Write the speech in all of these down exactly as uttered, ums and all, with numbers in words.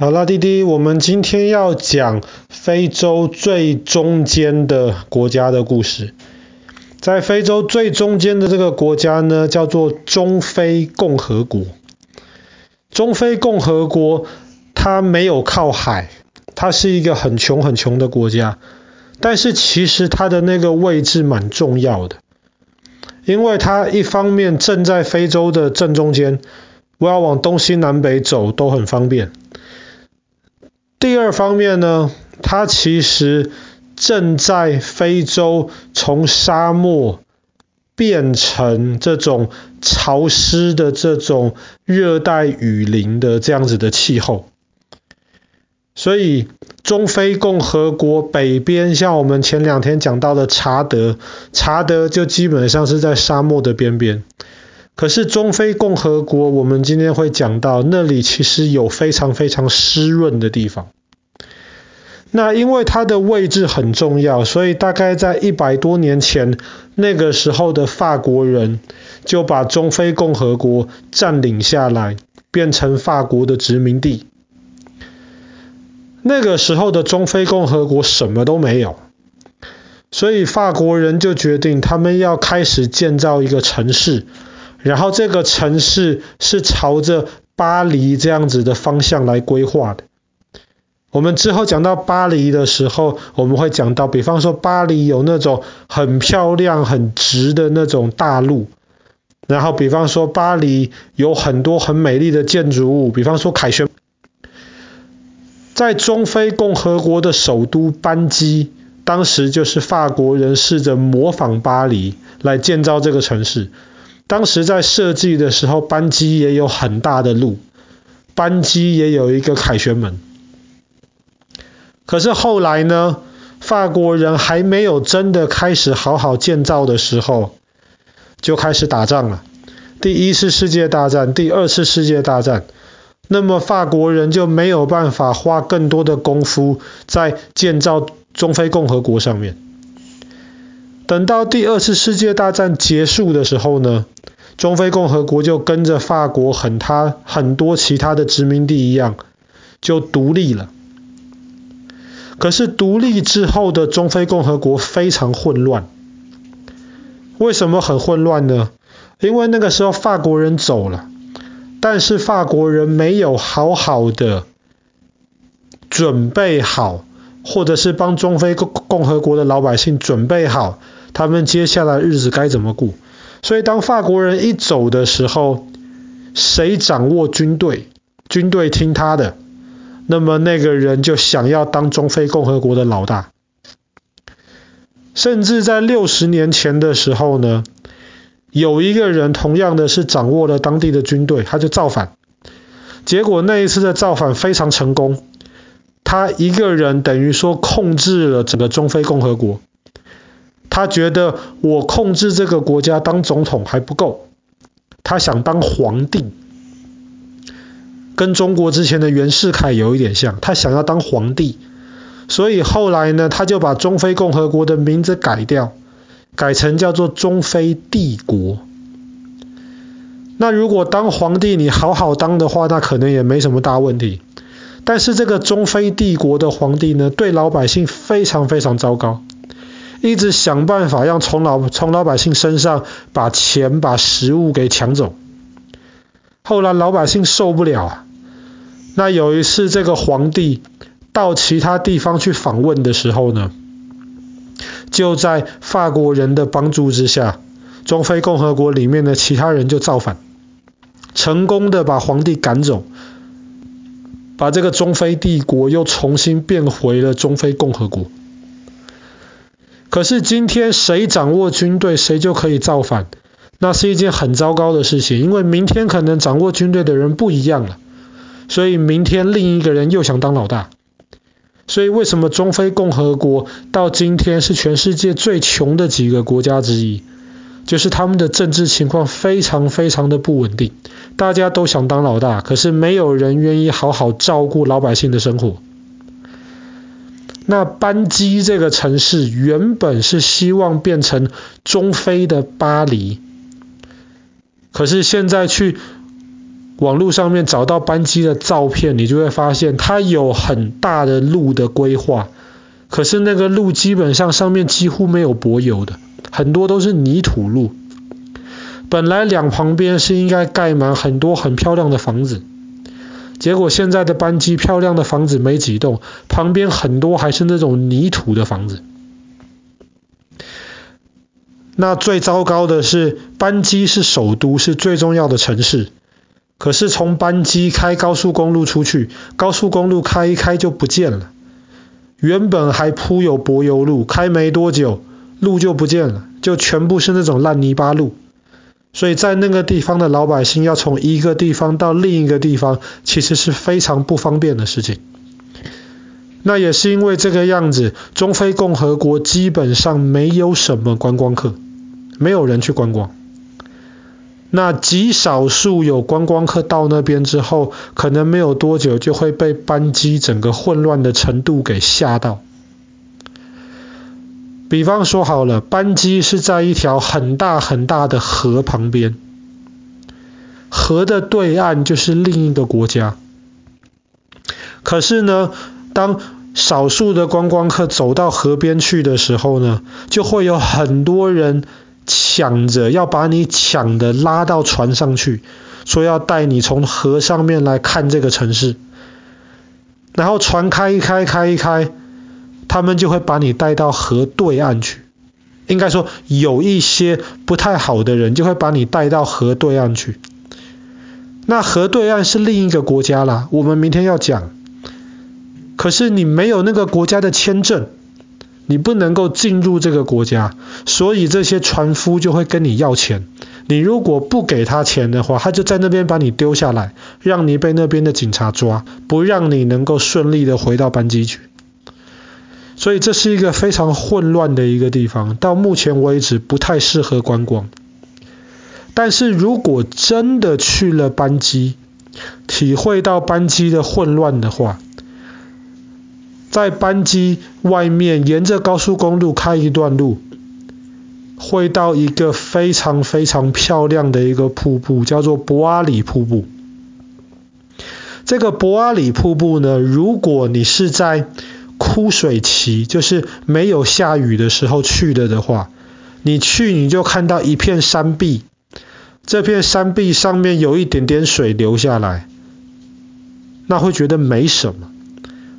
好啦，弟弟，我们今天要讲非洲最中间的国家的故事。在非洲最中间的这个国家呢，叫做中非共和国。中非共和国它没有靠海，它是一个很穷很穷的国家，但是其实它的那个位置蛮重要的，因为它一方面正在非洲的正中间，我要往东西南北走都很方便。第二方面呢，它其实正在非洲从沙漠变成这种潮湿的这种热带雨林的这样子的气候。所以中非共和国北边，像我们前两天讲到的查德，查德就基本上是在沙漠的边边。可是中非共和国，我们今天会讲到，那里其实有非常非常湿润的地方。那因为它的位置很重要，所以大概在一百多年前，那个时候的法国人就把中非共和国占领下来，变成法国的殖民地。那个时候的中非共和国什么都没有，所以法国人就决定他们要开始建造一个城市，然后这个城市是朝着巴黎这样子的方向来规划的。我们之后讲到巴黎的时候，我们会讲到，比方说巴黎有那种很漂亮很直的那种大路，然后比方说巴黎有很多很美丽的建筑物，比方说凯旋。在中非共和国的首都班基，当时就是法国人试着模仿巴黎来建造这个城市。当时在设计的时候，班基也有很大的路，班基也有一个凯旋门。可是后来呢，法国人还没有真的开始好好建造的时候，就开始打仗了。第一次世界大战，第二次世界大战，那么法国人就没有办法花更多的功夫在建造中非共和国上面。等到第二次世界大战结束的时候呢，中非共和国就跟着法国很他很多其他的殖民地一样，就独立了。可是独立之后的中非共和国非常混乱。为什么很混乱呢？因为那个时候法国人走了，但是法国人没有好好的准备好，或者是帮中非共和国的老百姓准备好他们接下来日子该怎么过。所以当法国人一走的时候，谁掌握军队，军队听他的，那么那个人就想要当中非共和国的老大。甚至在六十年前的时候呢，有一个人同样的是掌握了当地的军队，他就造反。结果那一次的造反非常成功，他一个人等于说控制了整个中非共和国。他觉得我控制这个国家当总统还不够，他想当皇帝，跟中国之前的袁世凯有一点像，他想要当皇帝。所以后来呢，他就把中非共和国的名字改掉，改成叫做中非帝国。那如果当皇帝你好好当的话，那可能也没什么大问题。但是这个中非帝国的皇帝呢，对老百姓非常非常糟糕，一直想办法要从老从老百姓身上把钱把食物给抢走。后来老百姓受不了啊，那有一次这个皇帝到其他地方去访问的时候呢，就在法国人的帮助之下，中非共和国里面的其他人就造反，成功的把皇帝赶走，把这个中非帝国又重新变回了中非共和国。可是今天谁掌握军队谁就可以造反，那是一件很糟糕的事情，因为明天可能掌握军队的人不一样了，所以明天另一个人又想当老大。所以为什么中非共和国到今天是全世界最穷的几个国家之一，就是他们的政治情况非常非常的不稳定，大家都想当老大，可是没有人愿意好好照顾老百姓的生活。那班基这个城市原本是希望变成中非的巴黎，可是现在去网络上面找到班机的照片，你就会发现它有很大的路的规划，可是那个路基本上上面几乎没有柏油的，很多都是泥土路。本来两旁边是应该盖满很多很漂亮的房子，结果现在的班机漂亮的房子没几栋，旁边很多还是那种泥土的房子。那最糟糕的是，班机是首都，是最重要的城市，可是从班机开高速公路出去，高速公路开一开就不见了，原本还铺有柏油路，开没多久路就不见了，就全部是那种烂泥巴路。所以在那个地方的老百姓要从一个地方到另一个地方，其实是非常不方便的事情。那也是因为这个样子，中非共和国基本上没有什么观光客，没有人去观光。那极少数有观光客到那边之后，可能没有多久就会被班机整个混乱的程度给吓到。比方说好了，班机是在一条很大很大的河旁边，河的对岸就是另一个国家。可是呢，当少数的观光客走到河边去的时候呢，就会有很多人抢着要把你抢的拉到船上去，说要带你从河上面来看这个城市。然后船开一开开一开，他们就会把你带到河对岸去，应该说有一些不太好的人就会把你带到河对岸去。那河对岸是另一个国家啦，我们明天要讲。可是你没有那个国家的签证，你不能够进入这个国家，所以这些船夫就会跟你要钱。你如果不给他钱的话，他就在那边把你丢下来，让你被那边的警察抓，不让你能够顺利的回到班机去。所以这是一个非常混乱的一个地方，到目前为止不太适合观光。但是如果真的去了班机，体会到班机的混乱的话，在班机外面沿着高速公路开一段路，会到一个非常非常漂亮的一个瀑布，叫做博阿里瀑布。这个博阿里瀑布呢，如果你是在枯水期，就是没有下雨的时候去的的话，你去你就看到一片山壁，这片山壁上面有一点点水流下来，那会觉得没什么。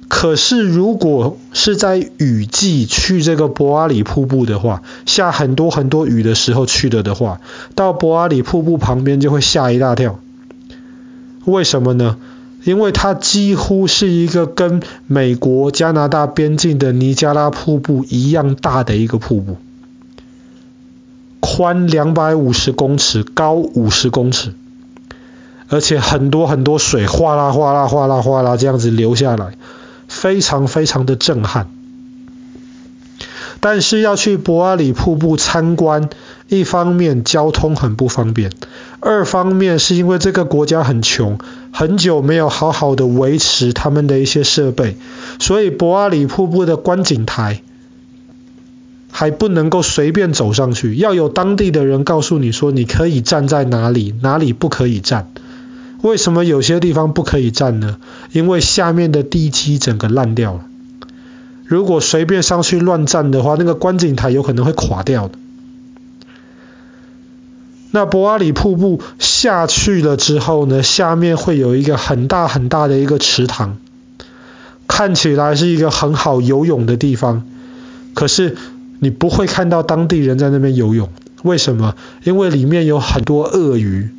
可是如果是在雨季去这个博阿里瀑布的话，下很多很多雨的时候去的的话，到博阿里瀑布旁边就会吓一大跳。为什么呢？因为它几乎是一个跟美国、加拿大边境的尼加拉瀑布一样大的一个瀑布，宽两百五十公尺，高五十公尺，而且很多很多水哗啦哗啦哗啦哗啦这样子流下来，非常非常的震撼。但是要去博阿里瀑布参观，一方面交通很不方便，二方面是因为这个国家很穷，很久没有好好的维持他们的一些设备，所以博阿里瀑布的观景台还不能够随便走上去，要有当地的人告诉你说你可以站在哪里，哪里不可以站。为什么有些地方不可以站呢？因为下面的地基整个烂掉了，如果随便上去乱站的话，那个观景台有可能会垮掉的。那博阿里瀑布下去了之后呢，下面会有一个很大很大的一个池塘，看起来是一个很好游泳的地方，可是你不会看到当地人在那边游泳。为什么？因为里面有很多鳄鱼。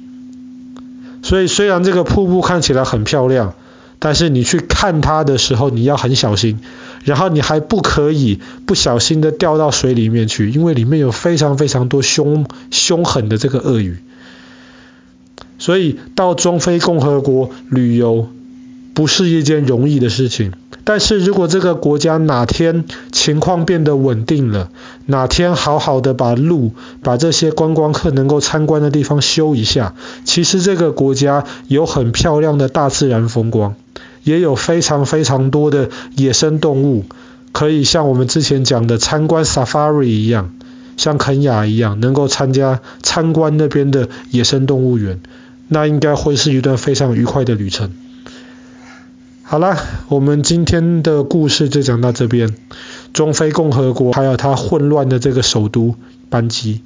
所以虽然这个瀑布看起来很漂亮，但是你去看它的时候你要很小心，然后你还不可以不小心的掉到水里面去，因为里面有非常非常多凶凶狠的这个鳄鱼。所以到中非共和国旅游不是一件容易的事情，但是如果这个国家哪天情况变得稳定了，哪天好好的把路，把这些观光客能够参观的地方修一下，其实这个国家有很漂亮的大自然风光，也有非常非常多的野生动物，可以像我们之前讲的参观 Safari 一样，像肯雅一样能够参加参观那边的野生动物园，那应该会是一段非常愉快的旅程。好啦，我们今天的故事就讲到这边。中非共和国还有它混乱的这个首都班基。